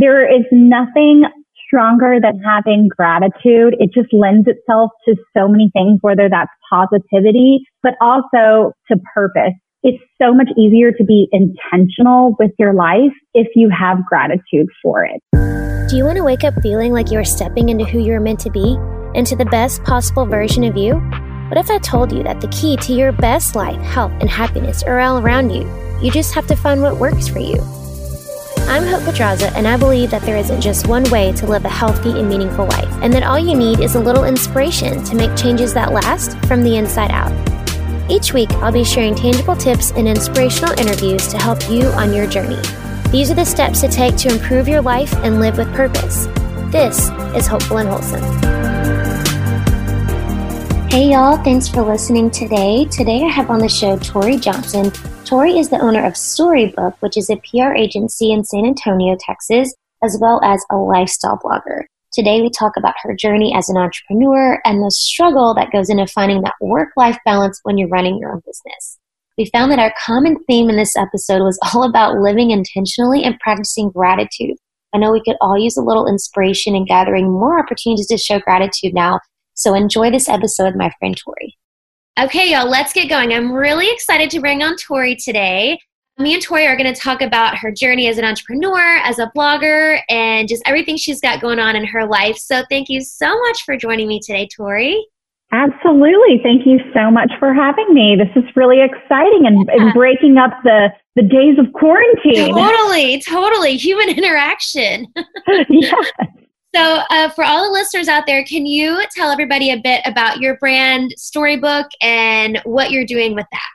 There is nothing stronger than having gratitude. It just lends itself to so many things, whether that's positivity, but also to purpose. It's so much easier to be intentional with your life if you have gratitude for it. Do you want to wake up feeling like you're stepping into who you're meant to be and to the best possible version of you? What if I told you that the key to your best life, health, and happiness are all around you? You just have to find what works for you. I'm Hope Pedraza, and I believe that there isn't just one way to live a healthy and meaningful life, and that all you need is a little inspiration to make changes that last from the inside out. Each week, I'll be sharing tangible tips and inspirational interviews to help you on your journey. These are the steps to take to improve your life and live with purpose. This is Hopeful and Wholesome. Hey, y'all. Thanks for listening today. Today, I have on the show Tori Johnson. Tori is the owner of Storybook, which is a PR agency in San Antonio, Texas, as well as a lifestyle blogger. Today, we talk about her journey as an entrepreneur and the struggle that goes into finding that work-life balance when you're running your own business. We found that our common theme in this episode was all about living intentionally and practicing gratitude. I know we could all use a little inspiration in gathering more opportunities to show gratitude now, so enjoy this episode, my friend Tori. Okay, y'all, let's get going. I'm really excited to bring on Tori today. Me and Tori are going to talk about her journey as an entrepreneur, as a blogger, and just everything she's got going on in her life. So thank you so much for joining me today, Tori. Absolutely. Thank you so much for having me. This is really exciting and breaking up the days of quarantine. Totally. Human interaction. Yeah. So for all the listeners out there, can you tell everybody a bit about your brand, Storybook, and what you're doing with that?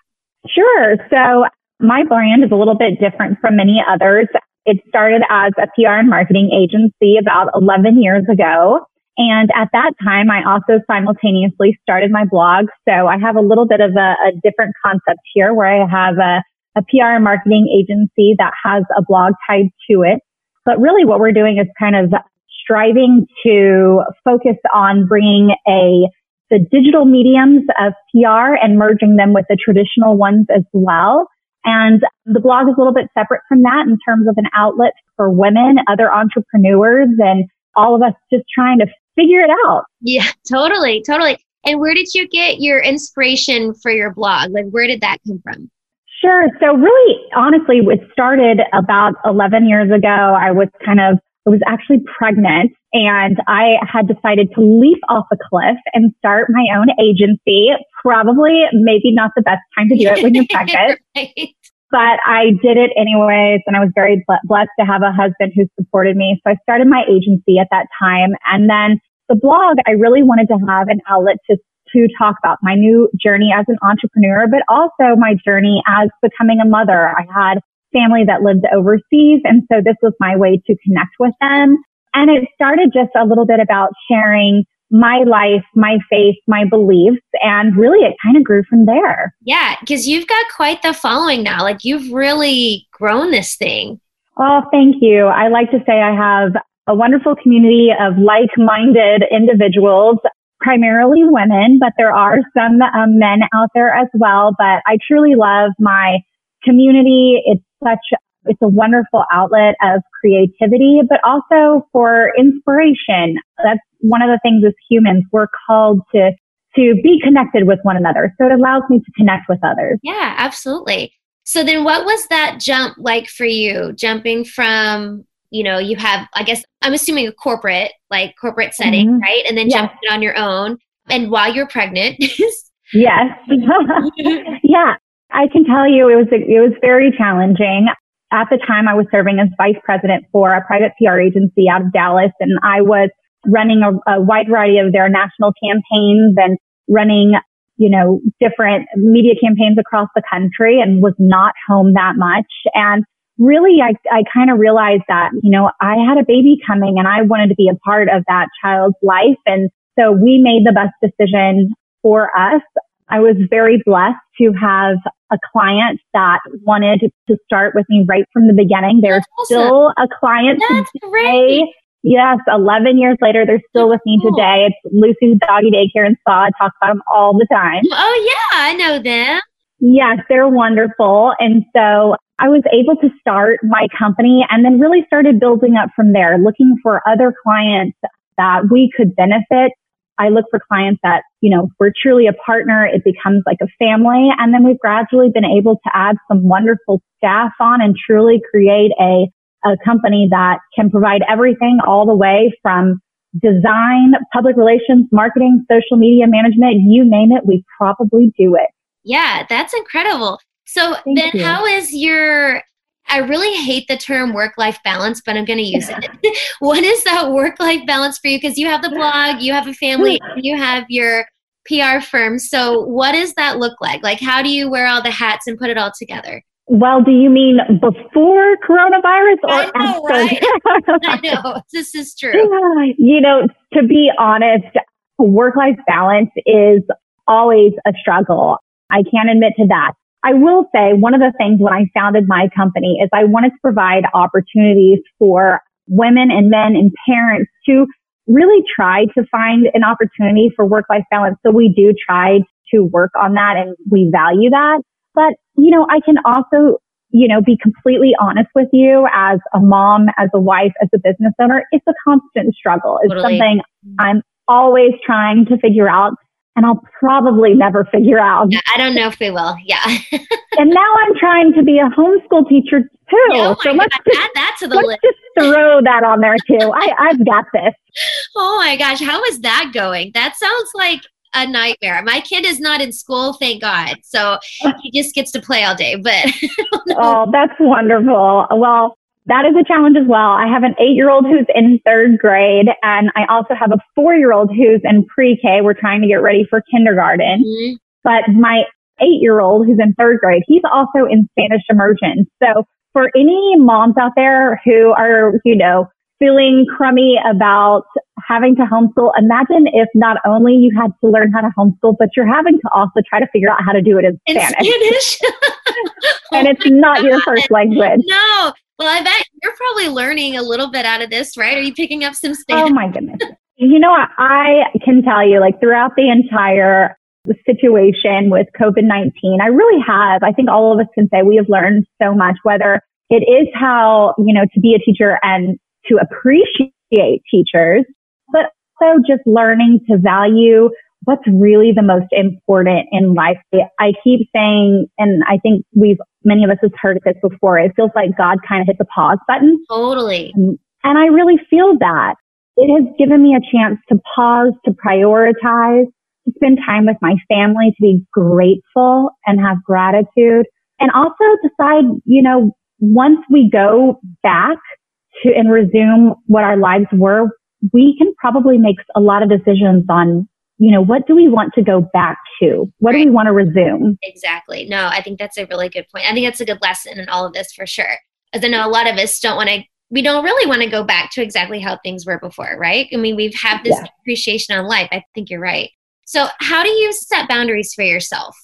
Sure. So my brand is a little bit different from many others. It started as a PR and marketing agency about 11 years ago. And at that time, I also simultaneously started my blog. So I have a little bit of a different concept here where I have a PR and marketing agency that has a blog tied to it. But really what we're doing is kind of striving to focus on bringing the digital mediums of PR and merging them with the traditional ones as well. And the blog is a little bit separate from that in terms of an outlet for women, other entrepreneurs, and all of us just trying to figure it out. Yeah, totally. And where did you get your inspiration for your blog? Like, where did that come from? Sure. So really, honestly, it started about 11 years ago. I was actually pregnant, and I had decided to leap off a cliff and start my own agency. Probably, maybe not the best time to do it when you're pregnant, right. But I did it anyways, and I was very blessed to have a husband who supported me. So I started my agency at that time, and then the blog, I really wanted to have an outlet to talk about my new journey as an entrepreneur, but also my journey as becoming a mother. I had family that lived overseas, and so this was my way to connect with them. And it started just a little bit about sharing my life, my faith, my beliefs, and really it kind of grew from there. Yeah, because you've got quite the following now. Like, you've really grown this thing. Oh, thank you. I like to say I have a wonderful community of like-minded individuals, primarily women, but there are some men out there as well. But I truly love my community. It's a wonderful outlet of creativity, but also for inspiration. That's one of the things as humans, we're called to be connected with one another. So it allows me to connect with others. Yeah, absolutely. So then what was that jump like for you? Jumping from, you have, I guess, I'm assuming a corporate setting, mm-hmm. right? And then jumping on your own and while you're pregnant. Yes. Yeah. I can tell you it was very challenging. At the time, I was serving as vice president for a private PR agency out of Dallas, and I was running a wide variety of their national campaigns and running, different media campaigns across the country, and was not home that much. And really, I kind of realized that, I had a baby coming and I wanted to be a part of that child's life. And so we made the best decision for us. I was very blessed to have a client that wanted to start with me right from the beginning. They're still a client today. Great. Yes, 11 years later, they're still with me today. It's Lucy's Doggy Daycare and Spa. I talk about them all the time. Oh, yeah, I know them. Yes, they're wonderful. And so I was able to start my company and then really started building up from there, looking for other clients that we could benefit. I look for clients that, you know, we're truly a partner. It becomes like a family. And then we've gradually been able to add some wonderful staff on and truly create a company that can provide everything all the way from design, public relations, marketing, social media management, you name it, we probably do it. Yeah, that's incredible. So Thank you. How is your, I really hate the term work-life balance, but I'm going to use it. What is that work-life balance for you? Because you have the blog, you have a family, and you have your PR firm. So what does that look like? Like, how do you wear all the hats and put it all together? Well, do you mean before coronavirus or after? I know, right? I know. This is true. You know, to be honest, work-life balance is always a struggle. I can't admit to that. I will say one of the things when I founded my company is I wanted to provide opportunities for women and men and parents to really try to find an opportunity for work-life balance. So we do try to work on that and we value that. But, you know, I can also, you know, be completely honest with you as a mom, as a wife, as a business owner. It's a constant struggle. It's totally something I'm always trying to figure out. And I'll probably never figure out. Yeah, I don't know if we will. Yeah. And now I'm trying to be a homeschool teacher too. Oh so let's God, just, add that to the let's list. Just throw that on there too. I've got this. Oh my gosh. How is that going? That sounds like a nightmare. My kid is not in school, thank God. So he just gets to play all day. But oh, that's wonderful. Well, that is a challenge as well. I have an 8-year-old who's in 3rd grade, and I also have a 4-year-old who's in pre-K. We're trying to get ready for kindergarten. Mm-hmm. But my 8-year-old who's in 3rd grade, he's also in Spanish immersion. So for any moms out there who are, you know, feeling crummy about having to homeschool, imagine if not only you had to learn how to homeschool, but you're having to also try to figure out how to do it in Spanish. And it's not your first language. No. Well, I bet you're probably learning a little bit out of this, right? Are you picking up some Spanish? Oh, my goodness. You know, I can tell you, like, throughout the entire situation with COVID-19, I really have. I think all of us can say we have learned so much, whether it is how, you know, to be a teacher and to appreciate teachers, but also just learning to value what's really the most important in life. I keep saying, and I think many of us have heard this before, it feels like God kind of hit the pause button. Totally. And I really feel that. It has given me a chance to pause, to prioritize, to spend time with my family, to be grateful and have gratitude. And also decide, you know, once we go back to and resume what our lives were, we can probably make a lot of decisions on, you know, what do we want to go back to? What do we want to resume? Exactly. No, I think that's a really good point. I think that's a good lesson in all of this for sure. As I know, a lot of us we don't really want to go back to exactly how things were before, right? I mean, we've had this appreciation on life. I think you're right. So how do you set boundaries for yourself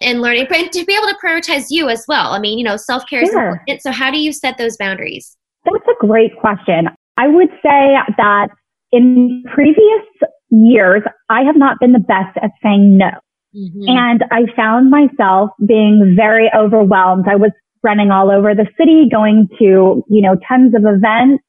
and learning and to be able to prioritize you as well? I mean, you know, self-care is important. So how do you set those boundaries? That's a great question. I would say that in previous years, I have not been the best at saying no. Mm-hmm. And I found myself being very overwhelmed. I was running all over the city, going to, you know, tons of events,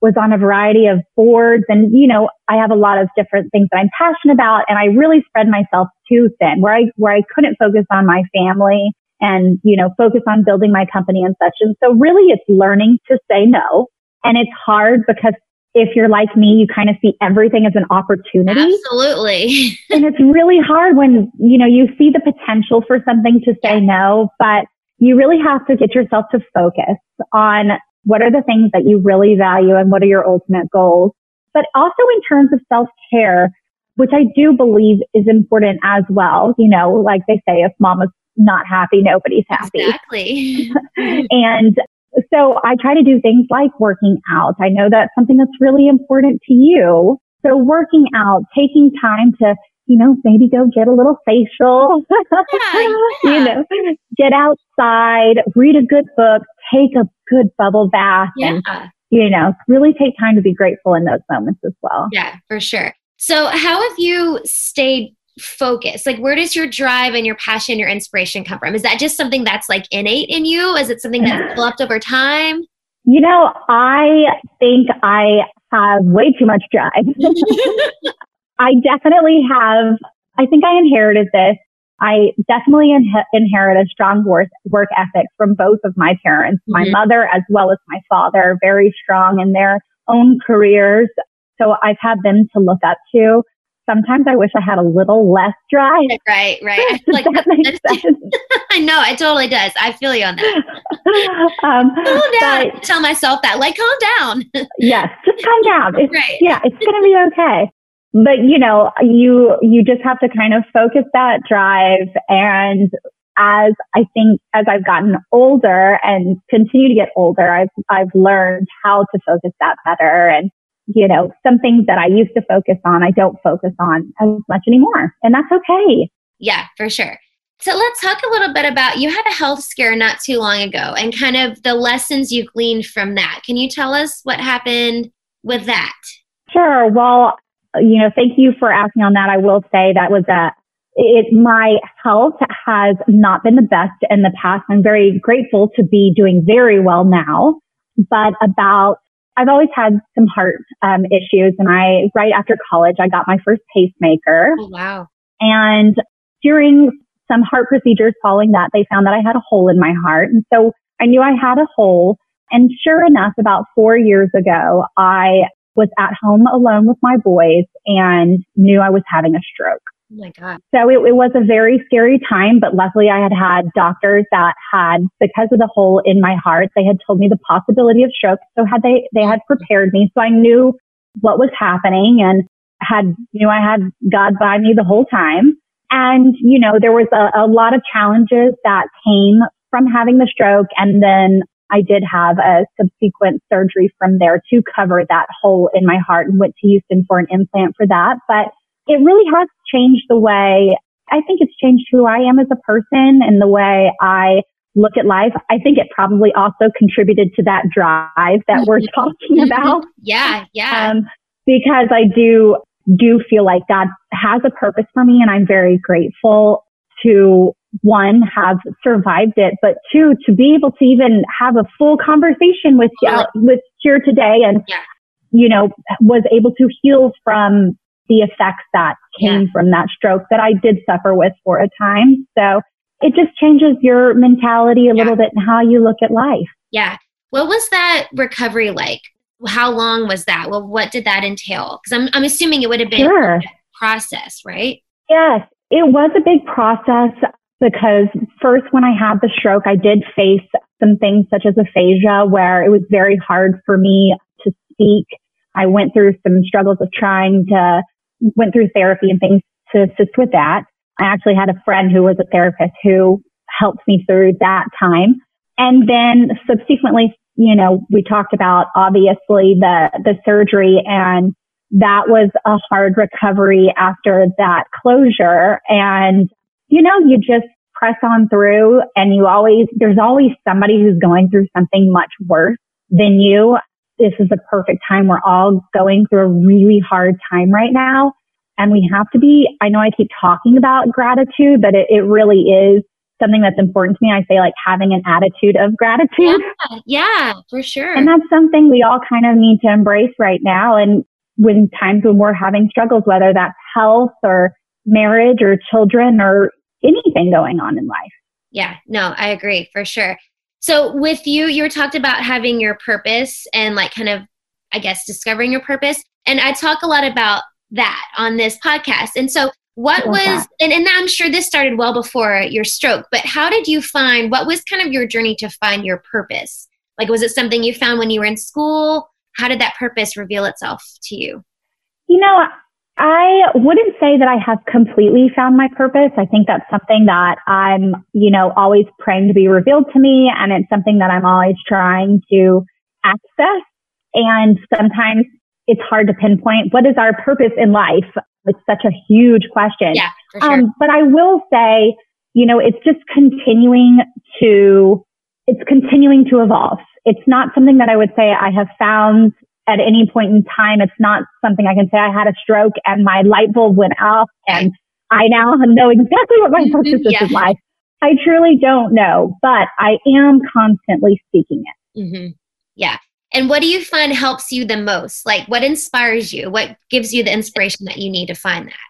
was on a variety of boards. And, you know, I have a lot of different things that I'm passionate about. And I really spread myself too thin where I couldn't focus on my family and, you know, focus on building my company and such. And so really it's learning to say no. And it's hard because if you're like me, you kind of see everything as an opportunity. Absolutely. And it's really hard when, you know, you see the potential for something to say no, but you really have to get yourself to focus on what are the things that you really value and what are your ultimate goals. But also in terms of self-care, which I do believe is important as well. You know, like they say, if mama's not happy, nobody's happy. Exactly. And so I try to do things like working out. I know that's something that's really important to you. So working out, taking time to, you know, maybe go get a little facial, you know, get outside, read a good book, take a good bubble bath, and, you know, really take time to be grateful in those moments as well. Yeah, for sure. So how have you stayed focus? Like, where does your drive and your passion, your inspiration come from? Is that just something that's like innate in you? Is it something that's developed over time? You know, I think I have way too much drive. I definitely have, I think I inherited this. I definitely inherited a strong work ethic from both of my parents, my mother as well as my father, very strong in their own careers. So I've had them to look up to. Sometimes I wish I had a little less drive. Right. I feel like that makes sense. I know, it totally does. I feel you on that. Calm down. Tell myself that, like, calm down. Yes, just calm down. It's going to be okay. But, you know, you just have to kind of focus that drive. And as I've gotten older and continue to get older, I've learned how to focus that better. And, you know, some things that I used to focus on, I don't focus on as much anymore. And that's okay. Yeah, for sure. So let's talk a little bit about, you had a health scare not too long ago and kind of the lessons you gleaned from that. Can you tell us what happened with that? Sure. Well, you know, thank you for asking on that. I will say that my health has not been the best in the past. I'm very grateful to be doing very well now, but I've always had some heart issues, and right after college, I got my first pacemaker. Oh, wow. And during some heart procedures following that, they found that I had a hole in my heart. And so I knew I had a hole. And sure enough, about 4 years ago, I was at home alone with my boys and knew I was having a stroke. Oh my God. So it was a very scary time, but luckily I had doctors that had, because of the hole in my heart, they had told me the possibility of stroke. So they had prepared me. So I knew what was happening and I had God by me the whole time. And, you know, there was a lot of challenges that came from having the stroke. And then I did have a subsequent surgery from there to cover that hole in my heart and went to Houston for an implant for that. But it really has changed the way, I think it's changed who I am as a person and the way I look at life. I think it probably also contributed to that drive that we're talking about. Yeah. Because I do feel like God has a purpose for me, and I'm very grateful to, one, have survived it, but two, to be able to even have a full conversation with here today and, you know, was able to heal from the effects that came from that stroke that I did suffer with for a time. So it just changes your mentality a little bit and how you look at life. Yeah. What was that recovery like? How long was that? Well, what did that entail? Because I'm assuming it would have been a process, right? Yes, it was a big process. Because first, when I had the stroke, I did face some things such as aphasia, where it was very hard for me to speak. I went through some struggles of went through therapy and things to assist with that. I actually had a friend who was a therapist who helped me through that time. And then subsequently, you know, we talked about obviously the surgery, and that was a hard recovery after that closure. And you know, you just press on through, and there's always somebody who's going through something much worse than you. This is a perfect time. We're all going through a really hard time right now. And we have to I know I keep talking about gratitude, but it really is something that's important to me. I say, like, having an attitude of gratitude. Yeah, for sure. And that's something we all kind of need to embrace right now. And when times when we're having struggles, whether that's health or marriage or children or anything going on in life. Yeah, no, I agree for sure. So with you talked about having your purpose and, like, kind of, I guess, discovering your purpose. And I talk a lot about that on this podcast. And so what was, and I'm sure this started well before your stroke, but how did you find, what was kind of your journey to find your purpose? Like, was it something you found when you were in school? How did that purpose reveal itself to you? You know, I wouldn't say that I have completely found my purpose. I think that's something that I'm, you know, always praying to be revealed to me. And it's something that I'm always trying to access. And sometimes it's hard to pinpoint what is our purpose in life. It's such a huge question. Yeah, for sure. But I will say, you know, it's continuing to evolve. It's not something that I would say I have found at any point in time. It's not something I can say I had a stroke and my light bulb went off and I now know exactly what my purpose is in life. I truly don't know, but I am constantly seeking it. Mm-hmm. Yeah. And what do you find helps you the most? Like, what inspires you? What gives you the inspiration that you need to find that?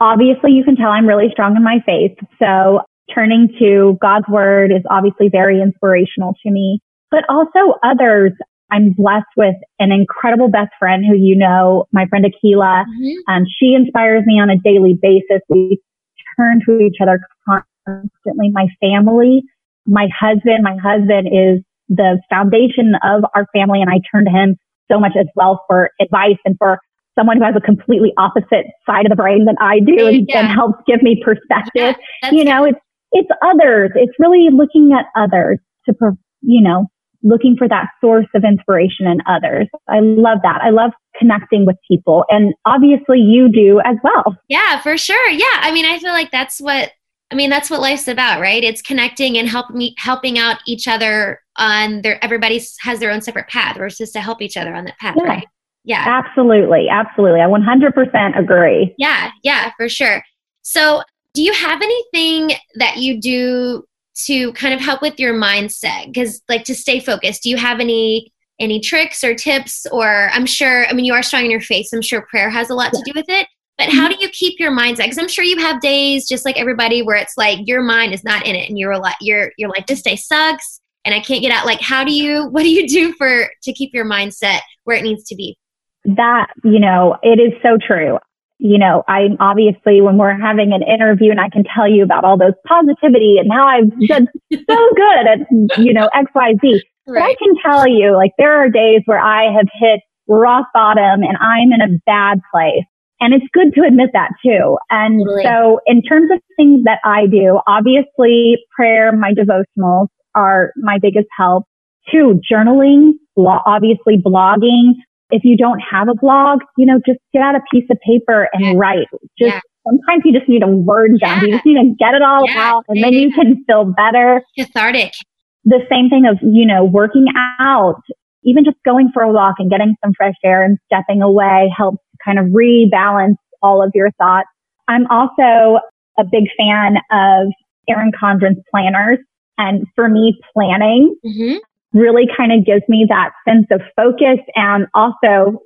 Obviously, you can tell I'm really strong in my faith. So turning to God's word is obviously very inspirational to me, but also others. I'm blessed with an incredible best friend who you know, my friend Akilah. Mm-hmm. She inspires me on a daily basis. We turn to each other constantly. My family, my husband is the foundation of our family, and I turn to him so much as well for advice and for someone who has a completely opposite side of the brain than I do and helps give me perspective. Yeah, you know, it's others. It's really looking at others to, looking for that source of inspiration in others. I love that. I love connecting with people. And obviously you do as well. Yeah, for sure. Yeah. I mean, I feel like that's what life's about, right? It's connecting and helping out each other on everybody has their own separate path. We're just to help each other on that path, right? Yeah. Absolutely. Absolutely. I 100% agree. Yeah. Yeah, for sure. So do you have anything that you do to kind of help with your mindset? Because to stay focused, do you have any tricks or tips? Or you are strong in your faith. I'm sure prayer has a lot to do with it. But how do you keep your mindset? Because I'm sure you have days just like everybody where it's like your mind is not in it, and you're like, this day sucks and I can't get out. Like, what do you do to keep your mindset where it needs to be? That, it is so true. I'm obviously, when we're having an interview and I can tell you about all those positivity and how I've done so good at, X, Y, Z. But I can tell you, there are days where I have hit rock bottom and I'm in a bad place. And it's good to admit that too. And so in terms of things that I do, obviously prayer, my devotionals are my biggest help. 2, journaling, obviously blogging. If you don't have a blog, just get out a piece of paper and write. Just sometimes you just need a word down. You just need to get it all out, and then you can feel better. Cathartic. The same thing of, working out, even just going for a walk and getting some fresh air and stepping away helps kind of rebalance all of your thoughts. I'm also a big fan of Erin Condren's planners. And for me, planning really kind of gives me that sense of focus. And also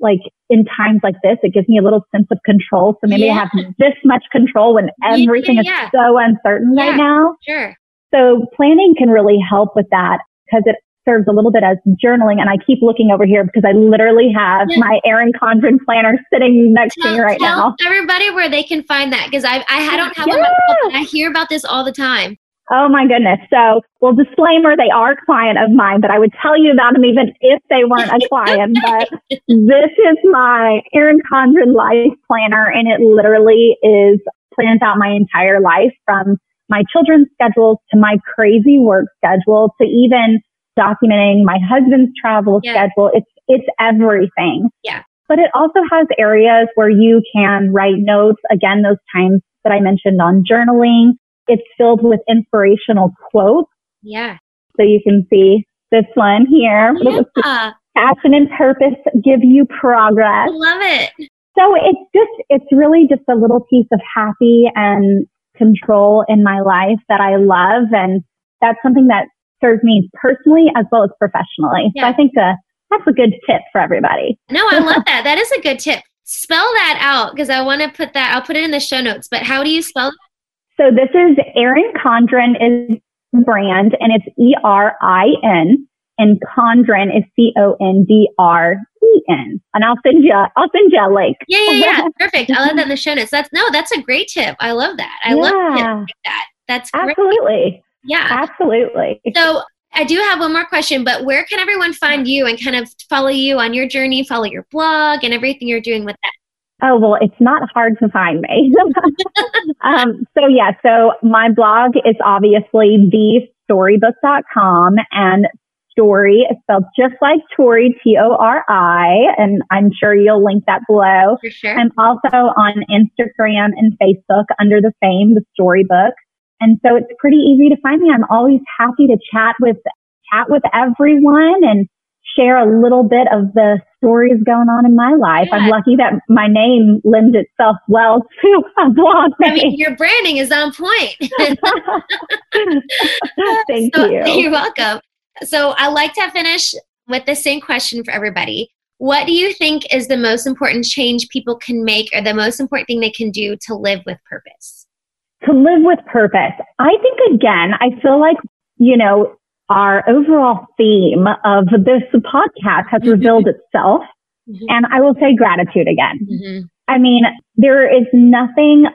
in times like this, it gives me a little sense of control. So maybe I have this much control when everything is so uncertain right now. Sure. So planning can really help with that because it serves a little bit as journaling. And I keep looking over here because I literally have my Erin Condren planner sitting next to me right now. Tell everybody where they can find that, because I don't have one myself, and I hear about this all the time. Oh my goodness. So, disclaimer, they are a client of mine, but I would tell you about them even if they weren't a client. But this is my Erin Condren life planner, and it literally plans out my entire life, from my children's schedules to my crazy work schedule to even documenting my husband's travel schedule. It's everything. Yeah. But it also has areas where you can write notes. Again, those times that I mentioned on journaling. It's filled with inspirational quotes. Yeah. So you can see this one here. Yeah. Passion and purpose give you progress. I love it. So it's really just a little piece of happy and control in my life that I love. And that's something that serves me personally as well as professionally. Yeah. So I think that's a good tip for everybody. No, I love that. That is a good tip. Spell that out, because I want to put that, I'll put it in the show notes, but how do you spell it? So this is Erin Condren is the brand, and it's E-R-I-N, and Condren is C-O-N-D-R-E-N. And I'll send you a link. Yeah. Perfect. I'll add that in the show notes. That's a great tip. I love that. I love that. That's great. Absolutely. Yeah. Absolutely. So I do have one more question, but where can everyone find you and kind of follow you on your journey, follow your blog and everything you're doing with that? Oh, well, it's not hard to find me. So my blog is obviously thestorybook.com, and story is spelled just like Tori, T-O-R-I, and I'm sure you'll link that below. For sure. I'm also on Instagram and Facebook under the same, The Storybook. And so it's pretty easy to find me. I'm always happy to chat with everyone and share a little bit of the stories going on in my life. Yeah. I'm lucky that my name lends itself well to a blog. I mean, your branding is on point. Thank you. You're welcome. So I like to finish with the same question for everybody. What do you think is the most important change people can make, or the most important thing they can do to live with purpose? To live with purpose. I think, again, I feel like, you know, our overall theme of this podcast has revealed itself. Mm-hmm. And I will say gratitude again. Mm-hmm. I mean, there is nothing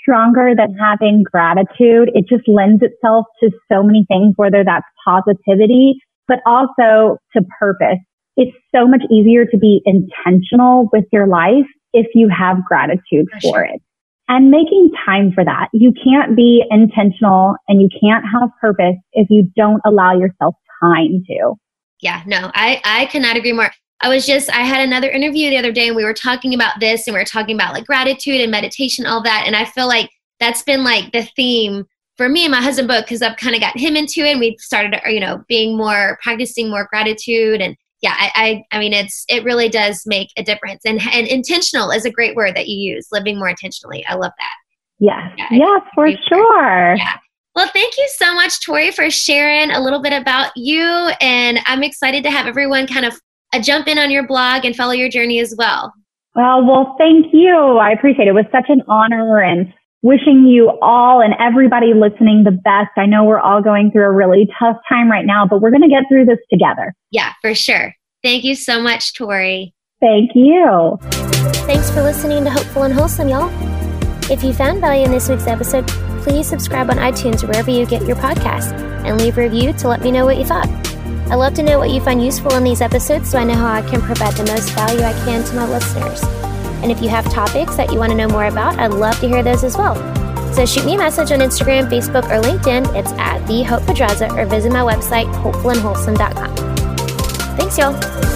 stronger than having gratitude. It just lends itself to so many things, whether that's positivity, but also to purpose. It's so much easier to be intentional with your life if you have gratitude for it. And making time for that. You can't be intentional and you can't have purpose if you don't allow yourself time to. Yeah, no, I cannot agree more. I had another interview the other day and we were talking about this, and we were talking about like gratitude and meditation, all that. And I feel like that's been like the theme for me and my husband both, because I've kind of got him into it, and we've started, you know, practicing more gratitude. And yeah, I mean, it really does make a difference. And intentional is a great word that you use, living more intentionally. I love that. Yes. Yeah, for sure. Yeah. Well, thank you so much, Tori, for sharing a little bit about you. And I'm excited to have everyone kind of jump in on your blog and follow your journey as well. Well, thank you. I appreciate it. It was such an honor, and wishing you all and everybody listening the best. I know we're all going through a really tough time right now, but we're going to get through this together. Yeah, for sure. Thank you so much, Tori. Thank you. Thanks for listening to Hopeful and Wholesome, y'all. If you found value in this week's episode, please subscribe on iTunes or wherever you get your podcasts, and leave a review to let me know what you thought. I love to know what you find useful in these episodes so I know how I can provide the most value I can to my listeners. And if you have topics that you want to know more about, I'd love to hear those as well. So shoot me a message on Instagram, Facebook, or LinkedIn. It's @thehopepedraza, or visit my website, hopefulandwholesome.com. Thanks, y'all.